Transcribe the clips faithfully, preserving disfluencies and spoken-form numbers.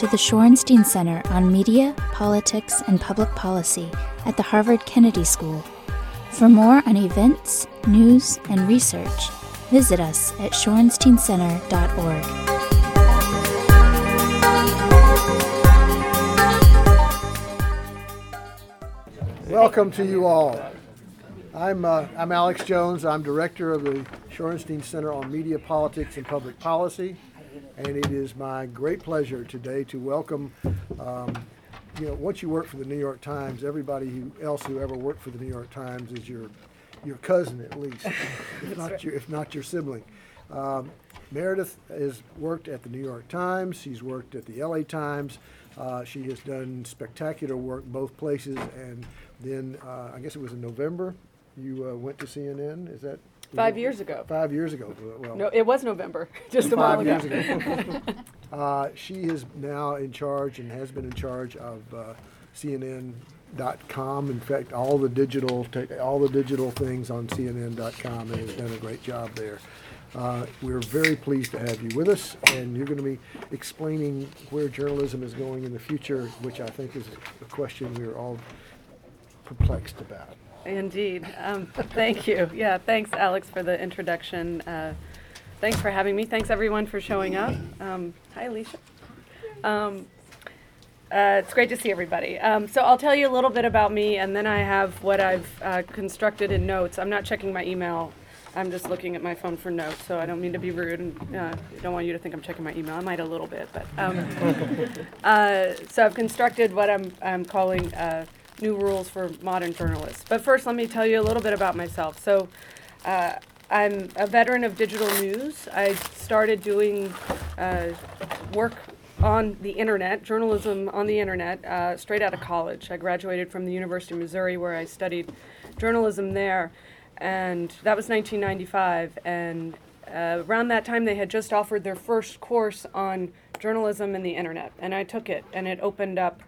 to the Shorenstein Center on Media, Politics, and Public Policy at the Harvard Kennedy School. For more on events, news, and research, visit us at shorenstein center dot org. Welcome to you all. I'm uh, I'm Alex Jones. I'm director of the Shorenstein Center on Media, Politics, and Public Policy, and it is my great pleasure today to welcome. Um, you know, once you work for the New York Times, everybody who else who ever worked for the New York Times is your your cousin at least, if not right. your if not your sibling. Um, Meredith has worked at the New York Times. She's worked at the L A Times. Uh, she has done spectacular work both places, and then uh, I guess it was in November you uh, went to C N N. Is that five you know, years ago? Five years ago. Well, no, it was November. Just a while ago. Five years ago. uh, she is now in charge and has been in charge of uh, C N N dot com. In fact, all the digital te- all the digital things on C N N dot com, and has done a great job there. Uh, we're very pleased to have you with us, and you're going to be explaining where journalism is going in the future, which I think is a question we're all perplexed about. Indeed. Um, thank you. Yeah, thanks, Alex, for the introduction. Uh, thanks for having me. Thanks, everyone, for showing up. Um, hi, Alicia. Um, uh, it's great to see everybody. Um, so I'll tell you a little bit about me, and then I have what I've uh, constructed in notes. I'm not checking my email. I'm just looking at my phone for notes, so I don't mean to be rude, and uh, don't want you to think I'm checking my email. I might a little bit, but um, uh, so I've constructed what I'm I'm calling uh, new rules for modern journalists. But first, let me tell you a little bit about myself. So uh, I'm a veteran of digital news. I started doing uh, work on the internet, journalism on the internet, uh, straight out of college. I graduated from the University of Missouri, where I studied journalism there. And that was nineteen ninety-five, and uh, around that time they had just offered their first course on journalism and the internet, and I took it, and it opened up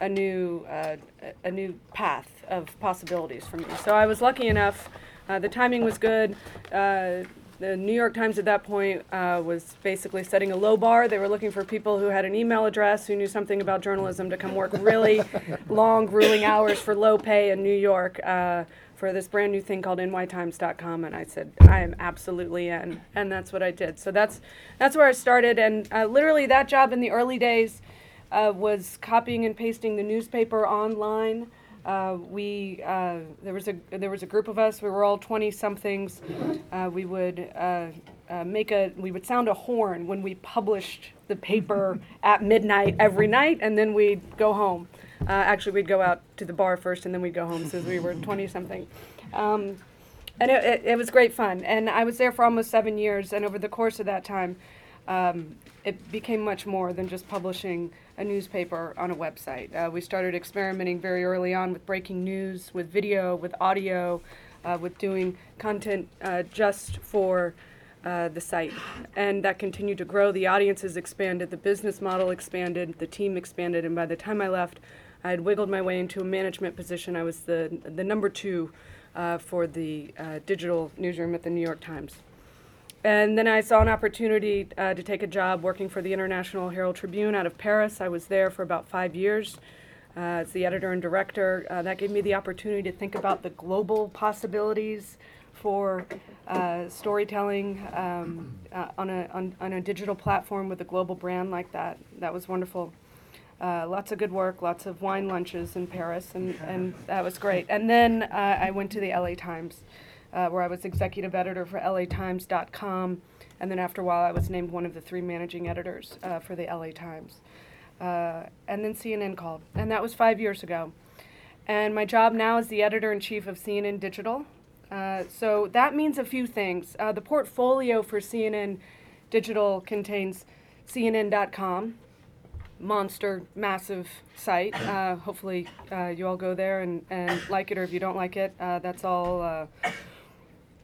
a new uh, a new path of possibilities for me. So I was lucky enough, uh, the timing was good. Uh, the New York Times at that point uh, was basically setting a low bar. They were looking for people who had an email address, who knew something about journalism, to come work really long, grueling hours for low pay in New York. Uh, for this brand new thing called N Y Times dot com, and I said, I am absolutely in, and that's what I did. So that's that's where I started, and uh, literally that job in the early days uh, was copying and pasting the newspaper online. Uh, we uh, there was a there was a group of us. We were all twenty-somethings. Uh, we would uh, uh, make a we would sound a horn when we published the paper at midnight every night, and then we'd go home. Uh, actually, we'd go out to the bar first, and then we'd go home since we were twenty-something. Um, and it, it, it was great fun. And I was there for almost seven years, and over the course of that time, um, it became much more than just publishing a newspaper on a website. Uh, we started experimenting very early on with breaking news, with video, with audio, uh, with doing content uh, just for uh, the site. And that continued to grow. The audiences expanded, the business model expanded, the team expanded, and by the time I left, I had wiggled my way into a management position. I was the the number two uh, for the uh, digital newsroom at the New York Times. And then I saw an opportunity uh, to take a job working for the International Herald Tribune out of Paris. I was there for about five years uh, as the editor and director. Uh, that gave me the opportunity to think about the global possibilities for uh, storytelling um, uh, on a on, on a digital platform with a global brand like that. That was wonderful. Uh, lots of good work, lots of wine lunches in Paris, and, and that was great. And then uh, I went to the L A Times, uh, where I was executive editor for L A Times dot com, and then after a while I was named one of the three managing editors uh, for the L A Times. Uh, and then C N N called, and that was five years ago. And my job now is the editor-in-chief of C N N Digital. Uh, so that means a few things. Uh, the portfolio for C N N Digital contains C N N dot com, monster, massive site. Uh, hopefully uh, you all go there and, and like it, or if you don't like it, uh, that's all. Uh,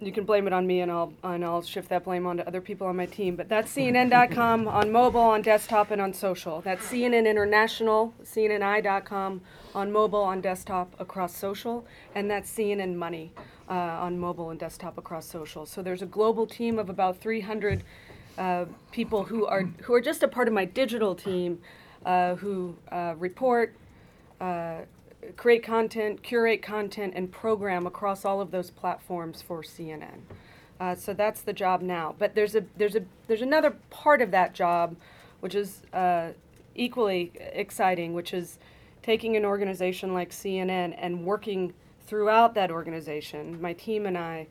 you can blame it on me, and I'll and I'll shift that blame onto other people on my team. But that's C N N dot com on mobile, on desktop, and on social. That's C N N International, C N N I dot com on mobile, on desktop, across social, and that's C N N Money uh, on mobile and desktop across social. So there's a global team of about three hundred uh, people who are who are just a part of my digital team. uh, who uh, report, uh, create content, curate content, and program across all of those platforms for C N N. Uh, so that's the job now. But there's a there's a there's another part of that job, which is uh, equally exciting, which is taking an organization like C N N and working throughout that organization, my team and I,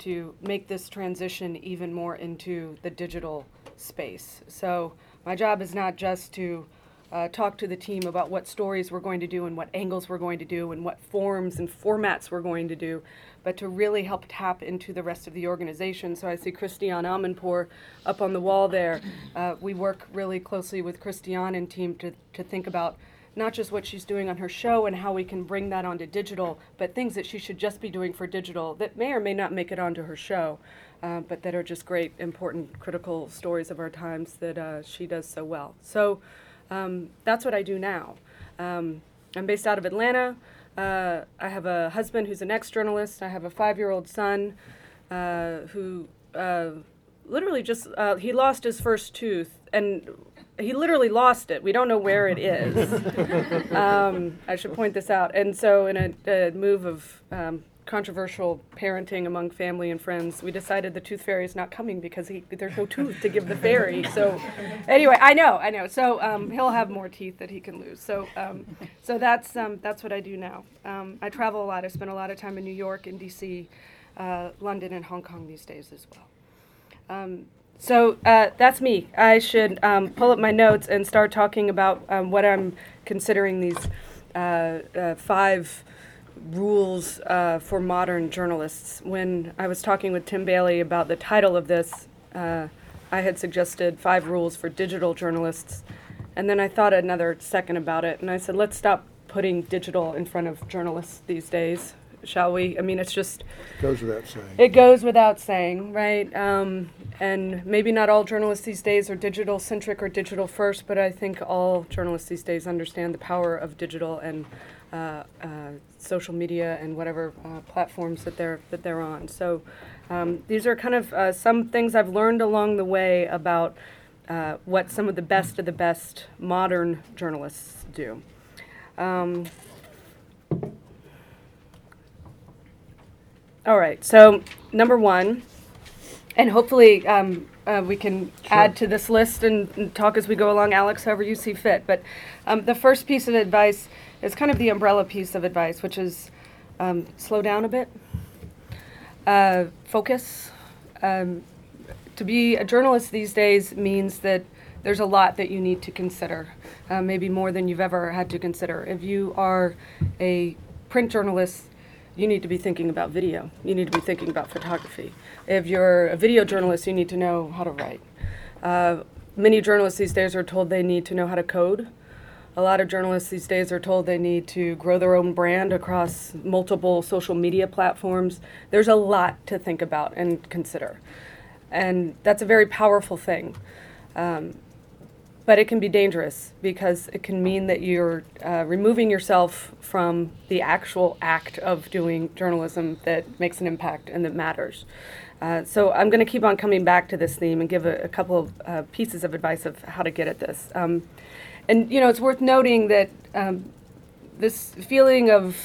to make this transition even more into the digital space. So my job is not just to uh, talk to the team about what stories we're going to do and what angles we're going to do and what forms and formats we're going to do, but to really help tap into the rest of the organization. So I see Christiane Amanpour up on the wall there. Uh, we work really closely with Christiane and team to, to think about not just what she's doing on her show and how we can bring that onto digital, but things that she should just be doing for digital that may or may not make it onto her show, uh, but that are just great, important, critical stories of our times that uh, she does so well. So um, that's what I do now. Um, I'm based out of Atlanta. Uh, I have a husband who's an ex-journalist. I have a five-year-old son uh, who uh, literally just, uh, he lost his first tooth, and he literally lost it. We don't know where it is. um, I should point this out. And so in a, a move of um, controversial parenting among family and friends, we decided the tooth fairy is not coming because he, there's no tooth to give the fairy. So anyway, I know, I know. So um, he'll have more teeth that he can lose. So um, so that's um, that's what I do now. Um, I travel a lot. I spend a lot of time in New York and D C, uh, London, and Hong Kong these days as well. Um, So uh, that's me. I should um, pull up my notes and start talking about um, what I'm considering these uh, uh, five rules uh, for modern journalists. When I was talking with Tim Bailey about the title of this, uh, I had suggested five rules for digital journalists. And then I thought another second about it. And I said, let's stop putting digital in front of journalists these days, shall we? I mean, it's just... It goes without saying. It goes without saying, right? Um, and maybe not all journalists these days are digital-centric or digital-first, but I think all journalists these days understand the power of digital and uh, uh, social media and whatever uh, platforms that they're, that they're on. So um, these are kind of uh, some things I've learned along the way about uh, what some of the best of the best modern journalists do. Um, All right, so number one, and hopefully um, uh, we can sure. add to this list and, and talk as we go along, Alex, however you see fit. But um, the first piece of advice is kind of the umbrella piece of advice, which is um, slow down a bit, uh, focus. Um, to be a journalist these days means that there's a lot that you need to consider, uh, maybe more than you've ever had to consider. If you are a print journalist, you need to be thinking about video. You need to be thinking about photography. If you're a video journalist, you need to know how to write. Uh, many journalists these days are told they need to know how to code. A lot of journalists these days are told they need to grow their own brand across multiple social media platforms. There's a lot to think about and consider. And that's a very powerful thing. Um, but it can be dangerous because it can mean that you're uh, removing yourself from the actual act of doing journalism that makes an impact and that matters. Uh, so I'm going to keep on coming back to this theme and give a, a couple of uh, pieces of advice of how to get at this. Um, and, you know, it's worth noting that um, this feeling of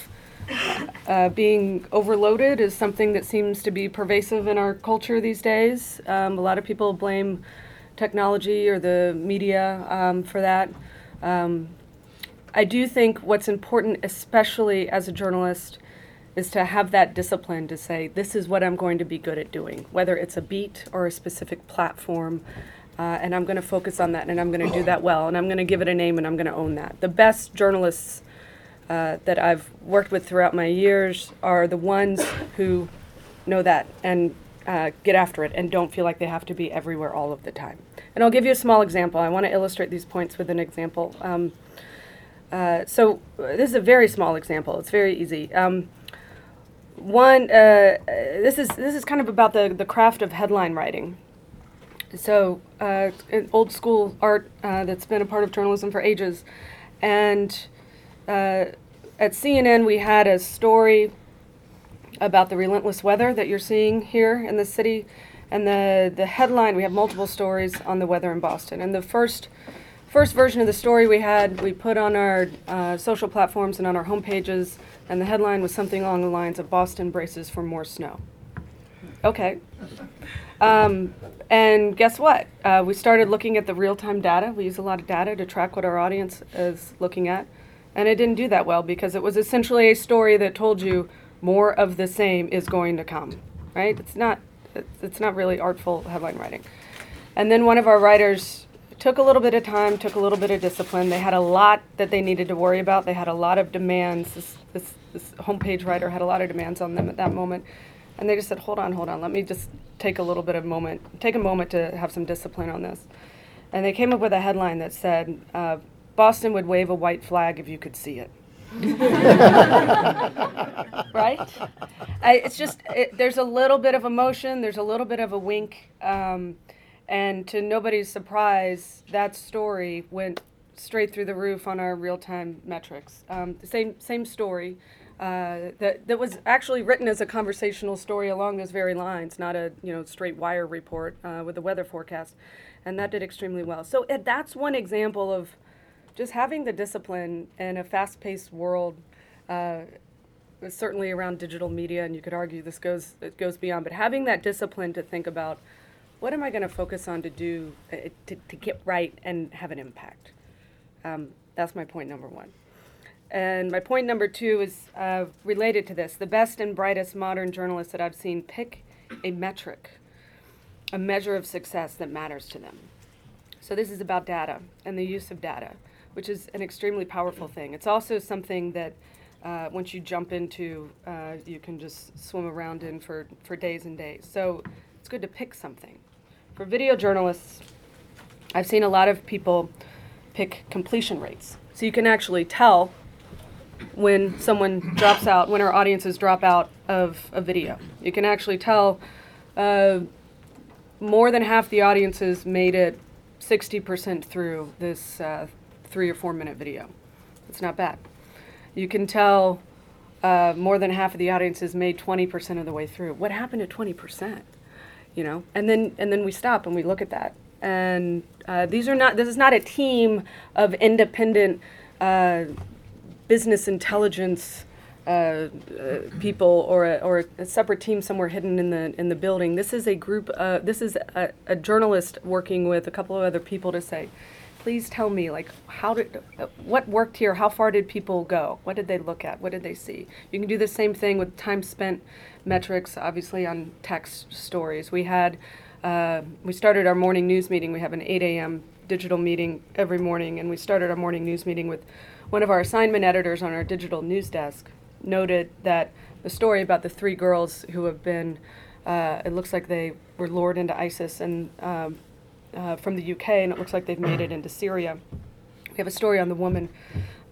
uh, being overloaded is something that seems to be pervasive in our culture these days. Um, a lot of people blame technology or the media um, for that. Um, I do think what's important, especially as a journalist, is to have that discipline to say, this is what I'm going to be good at doing, whether it's a beat or a specific platform, uh, and I'm going to focus on that, and I'm going to do that well, and I'm going to give it a name, and I'm going to own that. The best journalists uh, that I've worked with throughout my years are the ones who know that and uh, get after it and don't feel like they have to be everywhere all of the time. And I'll give you a small example. I want to illustrate these points with an example. Um, Uh, so uh, this is a very small example. It's very easy. Um, one, uh, uh, this is this is kind of about the, the craft of headline writing. So uh, an old school art uh, that's been a part of journalism for ages. And uh, at C N N, we had a story about the relentless weather that you're seeing here in the city. And the, the headline, we have multiple stories on the weather in Boston. And the first first version of the story we had, we put on our uh, social platforms and on our homepages, and the headline was something along the lines of Boston braces for more snow. Okay. Um, and guess what? Uh, we started looking at the real-time data. We use a lot of data to track what our audience is looking at. And it didn't do that well because it was essentially a story that told you more of the same is going to come, right? It's not, it's not really artful headline writing. And then one of our writers took a little bit of time, took a little bit of discipline. They had a lot that they needed to worry about. They had a lot of demands. This, this, this homepage writer had a lot of demands on them at that moment. And they just said, hold on, hold on, let me just take a little bit of moment, take a moment to have some discipline on this. And they came up with a headline that said, uh, Boston would wave a white flag if you could see it. Right? I, it's just, it, there's a little bit of emotion, there's a little bit of a wink, um, and to nobody's surprise, that story went straight through the roof on our real-time metrics. Um, the same, same story. Uh, that that was actually written as a conversational story along those very lines, not a you know straight wire report uh, with the weather forecast, and that did extremely well. So uh, that's one example of just having the discipline in a fast-paced world, uh, certainly around digital media, and you could argue this goes it goes beyond. But having that discipline to think about what am I going to focus on to do uh, to to get right and have an impact. Um, that's my point number one. And my point number two is uh, related to this. The best and brightest modern journalists that I've seen pick a metric, a measure of success that matters to them. So this is about data and the use of data, which is an extremely powerful thing. It's also something that uh, once you jump into, uh, you can just swim around in for, for days and days. So it's good to pick something. For video journalists, I've seen a lot of people pick completion rates. So you can actually tell when someone drops out, when our audiences drop out of a video. You can actually tell uh, more than half the audiences made it sixty percent through this uh, three or four minute video. It's not bad. You can tell uh, more than half of the audiences made twenty percent of the way through. What happened to twenty percent? You know, and then and then we stop and we look at that. And uh, these are not. This is not a team of independent uh, business intelligence uh, uh, people, or a, or a separate team somewhere hidden in the in the building. This is a group. Uh, this is a, a journalist working with a couple of other people to say, "Please tell me, like, how did, uh, what worked here? How far did people go? What did they look at? What did they see?" You can do the same thing with time spent metrics, obviously on text stories. We had. Uh, we started our morning news meeting. We have an eight a.m. digital meeting every morning, and we started our morning news meeting with one of our assignment editors on our digital news desk noted that the story about the three girls who have been, uh, it looks like they were lured into ISIS and um, uh, from the U K, and it looks like they've made it into Syria. We have a story on the woman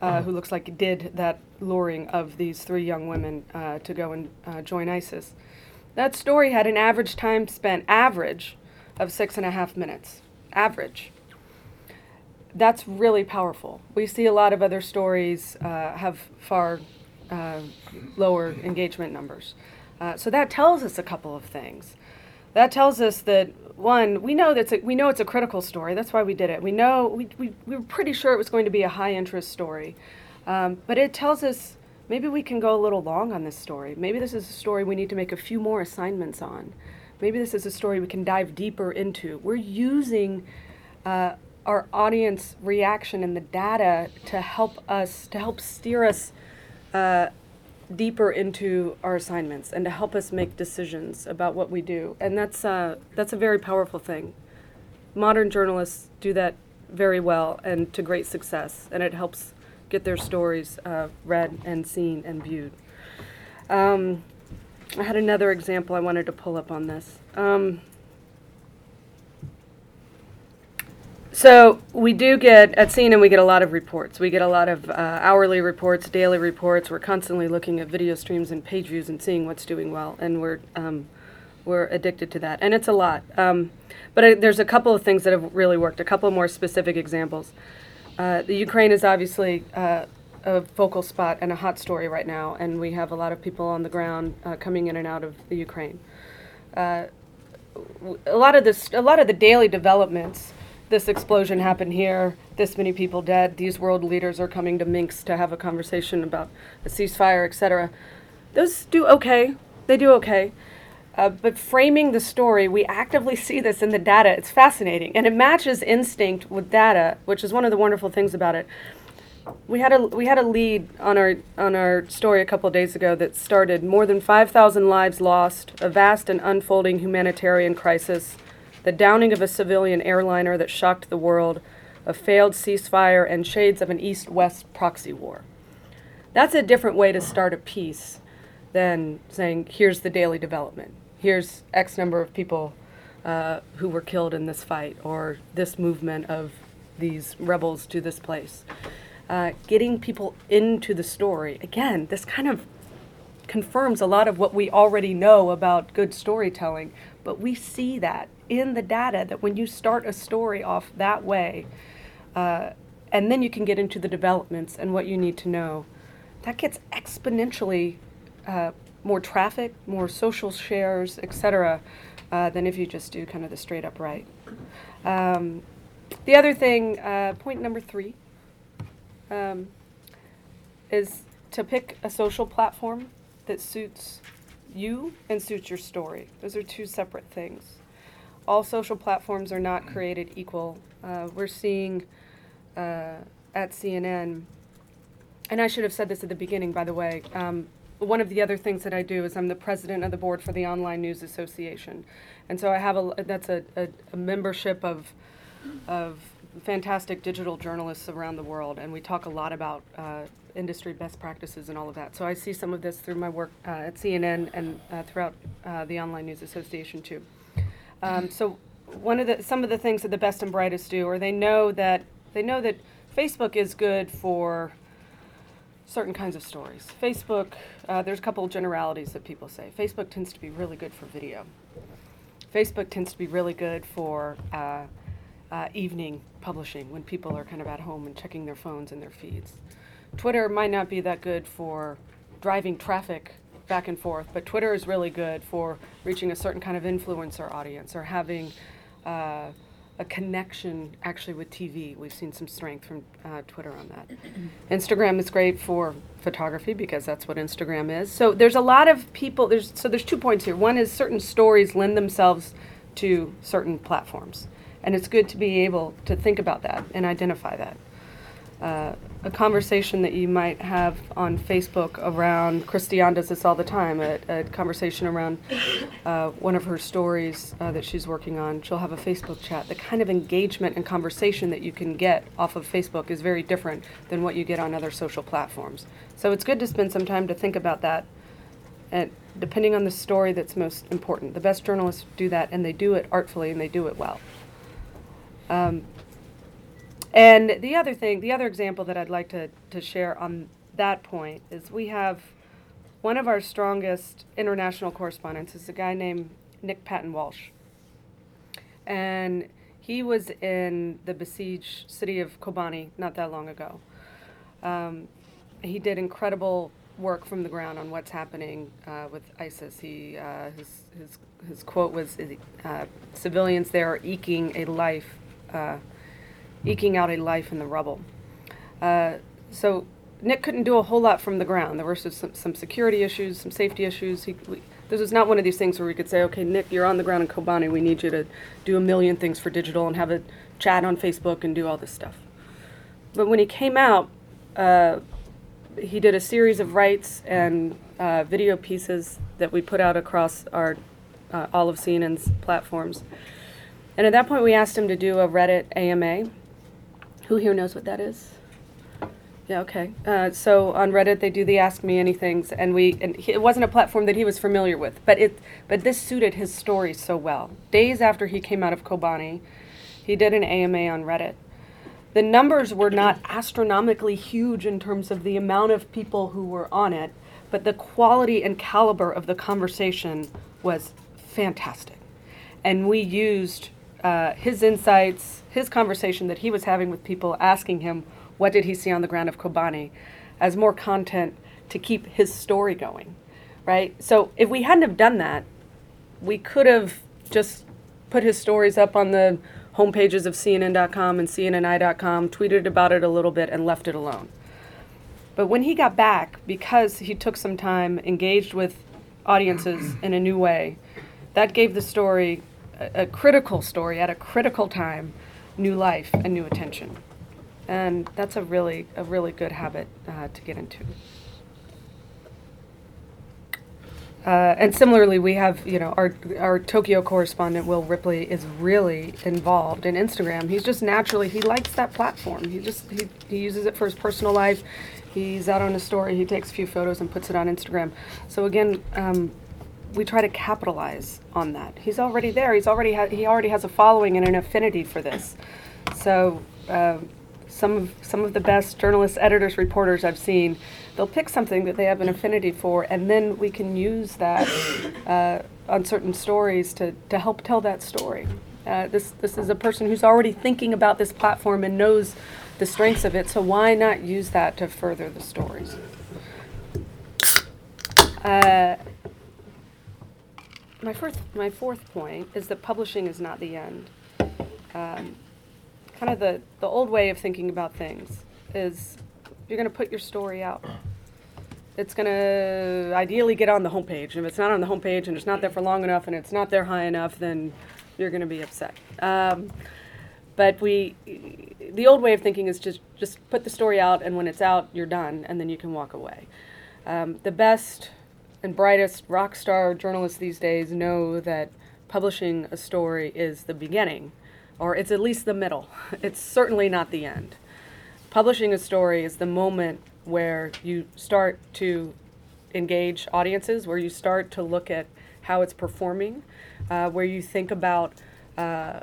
uh, who looks like did that luring of these three young women uh, to go and uh, join ISIS. That story had an average time spent, average, of six and a half minutes. Average. That's really powerful. We see a lot of other stories uh, have far uh, lower engagement numbers. Uh, so that tells us a couple of things. That tells us that, one, we know that's a, we know it's a critical story. That's why we did it. We know we we, we were pretty sure it was going to be a high-interest story. Um, but it tells us maybe we can go a little long on this story. Maybe this is a story we need to make a few more assignments on. Maybe this is a story we can dive deeper into. We're using uh, our audience reaction and the data to help us, to help steer us uh, deeper into our assignments and to help us make decisions about what we do. And that's uh, that's a very powerful thing. Modern journalists do that very well and to great success, and it helps get their stories uh, read and seen and viewed. Um, I had another example I wanted to pull up on this. Um, so we do get, at C N N we get a lot of reports. We get a lot of uh, hourly reports, daily reports. We're constantly looking at video streams and page views and seeing what's doing well, and we're um, we're addicted to that. And it's a lot. Um, but I, there's a couple of things that have really worked, a couple more specific examples. Uh, the Ukraine is obviously uh, a focal spot and a hot story right now, and we have a lot of people on the ground uh, coming in and out of the Ukraine. Uh, a lot of this, a lot of the daily developments this explosion happened here, this many people dead, these world leaders are coming to Minsk to have a conversation about a ceasefire, et cetera. Those do okay. They do okay. Uh, but framing the story, we actively see this in the data. It's fascinating. And it matches instinct with data, which is one of the wonderful things about it. We had a we had a lead on our on our story a couple of days ago that started more than five thousand lives lost, a vast and unfolding humanitarian crisis, the downing of a civilian airliner that shocked the world, a failed ceasefire, and shades of an East-West proxy war. That's a different way to start a piece than saying, here's the daily development. Here's X number of people uh, who were killed in this fight or this movement of these rebels to this place. Uh, getting people into the story. Again, this kind of confirms a lot of what we already know about good storytelling, but we see that in the data that when you start a story off that way, uh, and then you can get into the developments and what you need to know, that gets exponentially uh, more traffic, more social shares, et cetera, uh, than if you just do kind of the straight up right. Um, the other thing, uh, point number three, Um, is to pick a social platform that suits you and suits your story. Those are two separate things. All social platforms are not created equal. Uh, we're seeing uh, at C N N, and I should have said this at the beginning, by the way, um, one of the other things that I do is I'm the president of the board for the Online News Association. And so I have a, that's a, a, a membership of, of fantastic digital journalists around the world, and we talk a lot about uh, industry best practices and all of that. So I see some of this through my work uh, at C N N and uh, throughout uh, the Online News Association too. Um, so one of the some of the things that the best and brightest do, or they know that they know that Facebook is good for certain kinds of stories. Facebook, uh, there's a couple of generalities that people say. Facebook tends to be really good for video. Facebook tends to be really good for Uh, Uh, evening publishing when people are kind of at home and checking their phones and their feeds. Twitter might not be that good for driving traffic back and forth, but Twitter is really good for reaching a certain kind of influencer audience or having uh, a connection actually with T V. We've seen some strength from uh, Twitter on that. Instagram is great for photography because that's what Instagram is. So there's a lot of people, there's so there's two points here. One is certain stories lend themselves to certain platforms. And it's good to be able to think about that and identify that. Uh, a conversation that you might have on Facebook around, Christiane does this all the time, a, a conversation around uh, one of her stories uh, that she's working on, she'll have a Facebook chat. The kind of engagement and conversation that you can get off of Facebook is very different than what you get on other social platforms. So it's good to spend some time to think about that, and depending on the story that's most important. The best journalists do that, and they do it artfully, and they do it well. Um, and the other thing, the other example that I'd like to, to share on that point is we have one of our strongest international correspondents is a guy named Nick Patton Walsh. And he was in the besieged city of Kobani not that long ago. Um, he did incredible work from the ground on what's happening uh, with ISIS. He, uh, his, his, his quote was, uh, civilians there are eking a life Uh, eking out a life in the rubble. Uh, so Nick couldn't do a whole lot from the ground. There were some, some security issues, some safety issues. He, we, this was not one of these things where we could say, okay, Nick, you're on the ground in Kobani. We need you to do a million things for digital and have a chat on Facebook and do all this stuff. But when he came out, uh, he did a series of writes and uh, video pieces that we put out across our uh, all of C N N's platforms. And at that point, we asked him to do a Reddit A M A. Who here knows what that is? Yeah, okay. Uh, so on Reddit, they do the Ask Me Anythings, and we and he, it wasn't a platform that he was familiar with, but it but this suited his story so well. Days after he came out of Kobani, he did an A M A on Reddit. The numbers were not astronomically huge in terms of the amount of people who were on it, but the quality and caliber of the conversation was fantastic. And we used Uh, his insights, his conversation that he was having with people, asking him what did he see on the ground of Kobani, as more content to keep his story going, right? So if we hadn't have done that, we could have just put his stories up on the homepages of C N N dot com and C N N I dot com, tweeted about it a little bit, and left it alone. But when he got back, because he took some time, engaged with audiences in a new way, that gave the story, a, a critical story at a critical time, new life and new attention. And that's a really, a really good habit uh, to get into. Uh, and similarly, we have, you know, our our Tokyo correspondent, Will Ripley, is really involved in Instagram. He's just naturally, he likes that platform. He just, he, he uses it for his personal life. He's out on a story. He takes a few photos and puts it on Instagram. So again, um, we try to capitalize on that. He's already there. He's already ha- he already has a following and an affinity for this. So uh, some of, some of the best journalists, editors, reporters I've seen, they'll pick something that they have an affinity for, and then we can use that uh, on certain stories to, to help tell that story. Uh, this this is a person who's already thinking about this platform and knows the strengths of it, so why not use that to further the stories? Uh, my first, my fourth point is that publishing is not the end. Um, kind of the, the old way of thinking about things is, you're going to put your story out. It's going to ideally get on the homepage. If it's not on the homepage and it's not there for long enough and it's not there high enough, then you're going to be upset. Um, but we, the old way of thinking is just, just put the story out, and when it's out, you're done, and then you can walk away. Um, the best and brightest rock star journalists these days know that publishing a story is the beginning, or it's at least the middle. It's certainly not the end. Publishing a story is the moment where you start to engage audiences, where you start to look at how it's performing, uh, where you think about uh,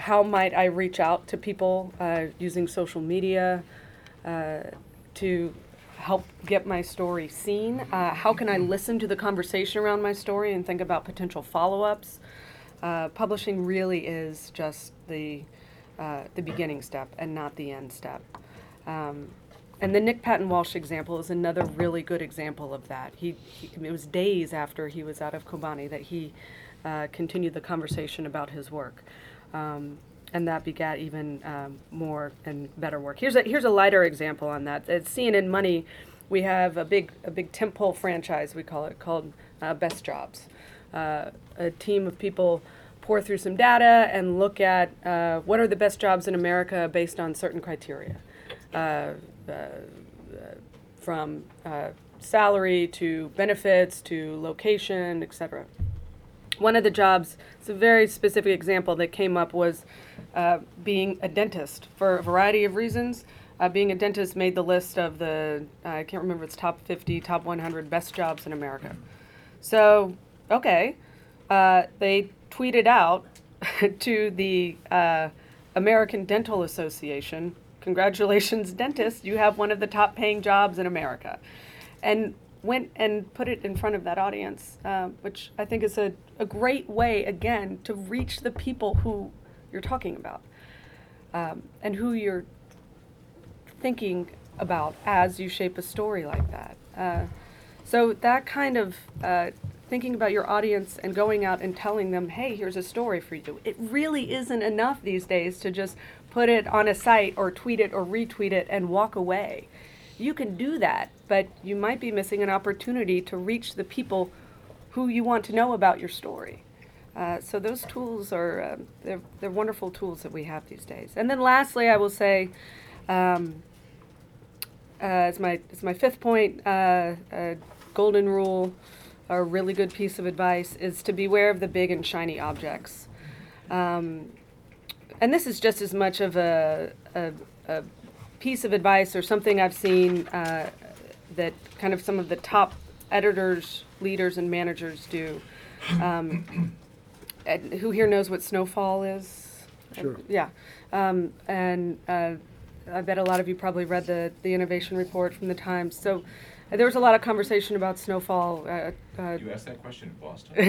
how might I reach out to people uh, using social media uh, to help get my story seen. Uh, how can I listen to the conversation around my story and think about potential follow-ups? Uh, publishing really is just the Uh, the beginning step and not the end step. Um, and the Nick Patton Walsh example is another really good example of that. He, he it was days after he was out of Kobani that he uh, continued the conversation about his work. Um, and that begat even um, more and better work. Here's a, here's a lighter example on that. At C N N Money, we have a big, a big tentpole franchise, we call it, called uh, Best Jobs. Uh, a team of people pour through some data and look at uh, what are the best jobs in America based on certain criteria, uh, uh, uh, from uh, salary to benefits to location, et cetera. One of the jobs, it's a very specific example that came up, was uh, being a dentist for a variety of reasons. Uh, being a dentist made the list of the, uh, I can't remember, it's top fifty, top one hundred best jobs in America. So, okay, uh, they tweeted out to the uh, American Dental Association, congratulations, dentists, you have one of the top paying jobs in America, and went and put it in front of that audience, uh, which I think is a, a great way, again, to reach the people who you're talking about um, and who you're thinking about as you shape a story like that. Uh, so that kind of uh, thinking about your audience and going out and telling them, hey, here's a story for you. It really isn't enough these days to just put it on a site or tweet it or retweet it and walk away. You can do that, but you might be missing an opportunity to reach the people who you want to know about your story. Uh, so those tools are, uh, they're, they're wonderful tools that we have these days. And then lastly, I will say, um, uh, as my, as my fifth point, uh, uh, golden rule, a really good piece of advice is to beware of the big and shiny objects. Um, and this is just as much of a, a, a piece of advice or something I've seen uh, that kind of some of the top editors, leaders, and managers do. Um, and who here knows what snowfall is? Sure. Uh, yeah. Um, and uh, I bet a lot of you probably read the, the innovation report from the Times. So there was a lot of conversation about snowfall. Uh, uh, you asked that question in Boston. Do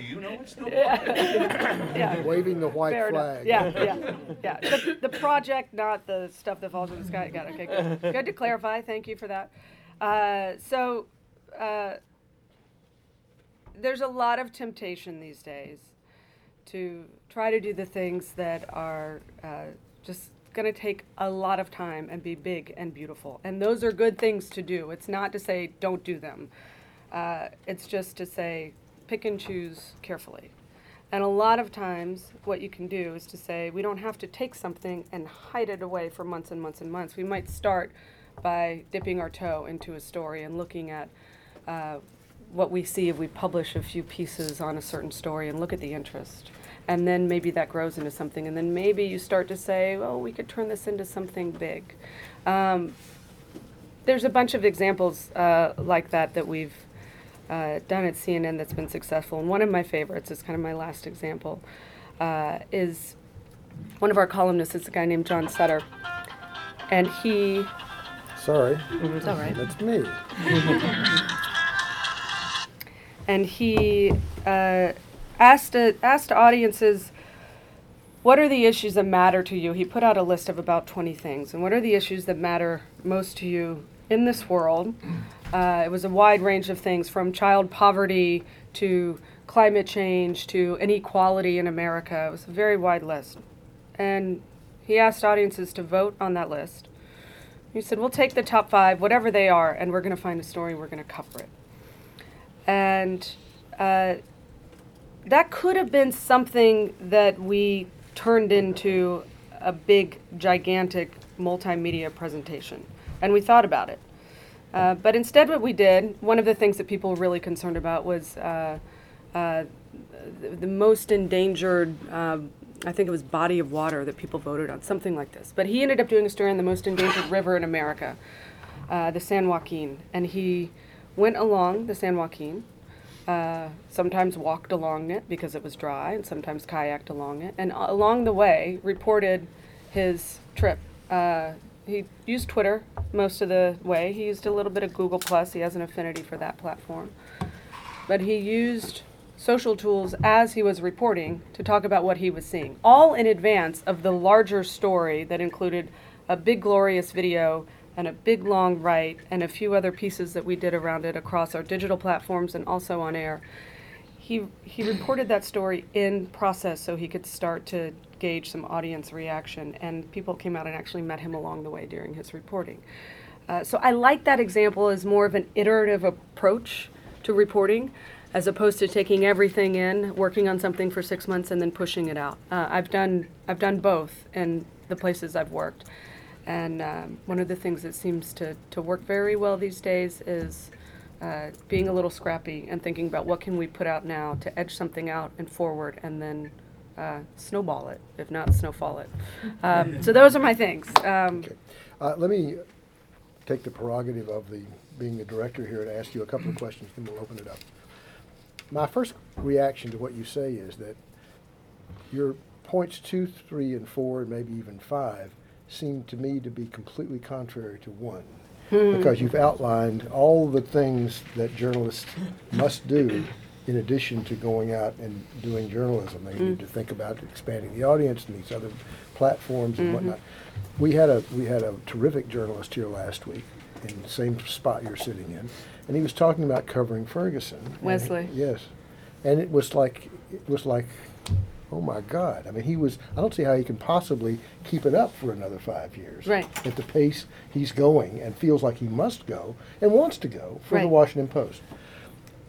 you know what snowfall yeah. is? Yeah. Waving the white Fair flag. Enough. Yeah, yeah, yeah. The, the project, not the stuff that falls in the sky. Got it. Okay, good. Good to clarify. Thank you for that. Uh, so uh, there's a lot of temptation these days to try to do the things that are uh, just going to take a lot of time and be big and beautiful. And those are good things to do. It's not to say don't do them. Uh, it's just to say pick and choose carefully. And a lot of times what you can do is to say we don't have to take something and hide it away for months and months and months. We might start by dipping our toe into a story and looking at uh, what we see if we publish a few pieces on a certain story and look at the interest. And then maybe that grows into something. And then maybe you start to say, well, we could turn this into something big. Um, there's a bunch of examples uh, like that that we've uh, done at C N N that's been successful. And one of my favorites, is kind of my last example, uh, is one of our columnists is a guy named John Sutter. And he... Sorry. It's all right. That's me. And he... Uh, Asked, uh, asked audiences, what are the issues that matter to you? He put out a list of about twenty things. And what are the issues that matter most to you in this world? Uh, it was a wide range of things, from child poverty to climate change to inequality in America. It was a very wide list. And he asked audiences to vote on that list. He said, we'll take the top five, whatever they are, and we're going to find a story, we're going to cover it. And... Uh, That could have been something that we turned into a big, gigantic multimedia presentation, and we thought about it. Uh, but instead what we did, one of the things that people were really concerned about was uh, uh, the, the most endangered, uh, I think it was body of water that people voted on, something like this. But he ended up doing a story on the most endangered river in America, uh, the San Joaquin. And he went along the San Joaquin. Uh, sometimes walked along it because it was dry, and sometimes kayaked along it. And uh, along the way, reported his trip. Uh, he used Twitter most of the way. He used a little bit of Google Plus. He has an affinity for that platform. But he used social tools as he was reporting to talk about what he was seeing, all in advance of the larger story that included a big, glorious video and a big long write, and a few other pieces that we did around it across our digital platforms and also on air. He he reported that story in process so he could start to gauge some audience reaction, and people came out and actually met him along the way during his reporting. Uh, so I like that example as more of an iterative approach to reporting, as opposed to taking everything in, working on something for six months and then pushing it out. Uh, I've done I've done both in the places I've worked. And um, one of the things that seems to, to work very well these days is uh, being a little scrappy and thinking about what can we put out now to edge something out and forward, and then uh, snowball it, if not snowfall it. Um, so those are my things. Um, okay. uh, let me take the prerogative of the being the director here and ask you a couple of questions, then we'll open it up. My first reaction to what you say is that your points two, three, and four, and maybe even five, seem to me to be completely contrary to one, hmm. because you've outlined all the things that journalists must do in addition to going out and doing journalism. They hmm. need to think about expanding the audience and these other platforms and mm-hmm. whatnot. We had a we had a terrific journalist here last week in the same spot you're sitting in, and he was talking about covering Ferguson. Wesley. And he, yes, and it was like it was like. Oh my God! I mean, he was—I don't see how he can possibly keep it up for another five years. Right. At the pace he's going, and feels like he must go and wants to go for right. the Washington Post.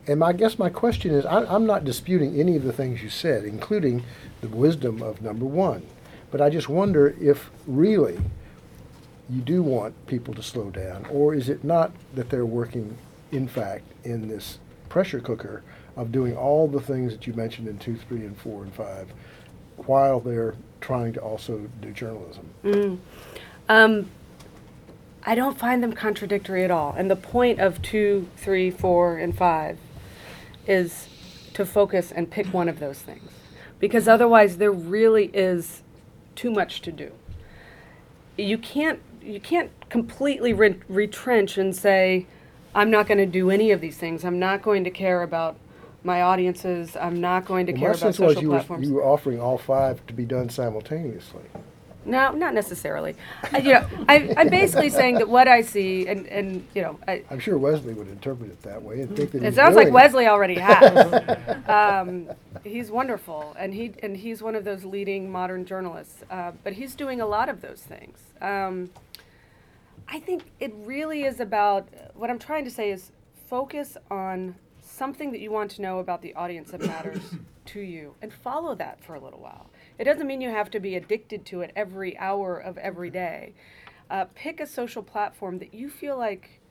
And my, I guess my question is: I, I'm not disputing any of the things you said, including the wisdom of number one. But I just wonder if really you do want people to slow down, or is it not that they're working, in fact, in this pressure cooker of doing all the things that you mentioned in two, three, and four, and five, while they're trying to also do journalism? Mm. Um, I don't find them contradictory at all. And the point of two, three, four, and five is to focus and pick one of those things, because otherwise there really is too much to do. You can't, you can't completely re- retrench and say, I'm not going to do any of these things. I'm not going to care about my audiences. I'm not going to well, care about social was you platforms. Were, you were offering all five to be done simultaneously. No, not necessarily. I, you know, I, I'm basically saying that what I see, and, and you know, I, I'm sure Wesley would interpret it that way and think that. It sounds like Wesley already has. um, he's wonderful, and he and he's one of those leading modern journalists. Uh, but he's doing a lot of those things. Um, I think it really is about what I'm trying to say is focus on something that you want to know about the audience that matters to you, and follow that for a little while. It doesn't mean you have to be addicted to it every hour of every day. Uh, pick a social platform that you feel like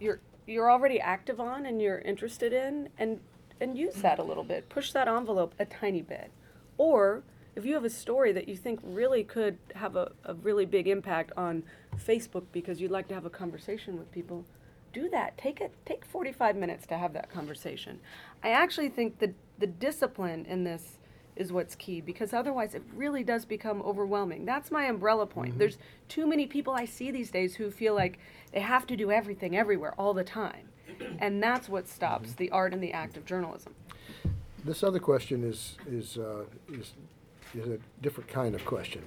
you're you're already active on and you're interested in, and and use that a little bit. Push that envelope a tiny bit. Or if you have a story that you think really could have a, a really big impact on Facebook because you'd like to have a conversation with people, do that. Take it. Take forty-five minutes to have that conversation. I actually think the the discipline in this is what's key, because otherwise it really does become overwhelming. That's my umbrella point. Mm-hmm. There's too many people I see these days who feel like they have to do everything everywhere all the time. And that's what stops mm-hmm. the art and the act of journalism. This other question is is uh, is, is a different kind of question.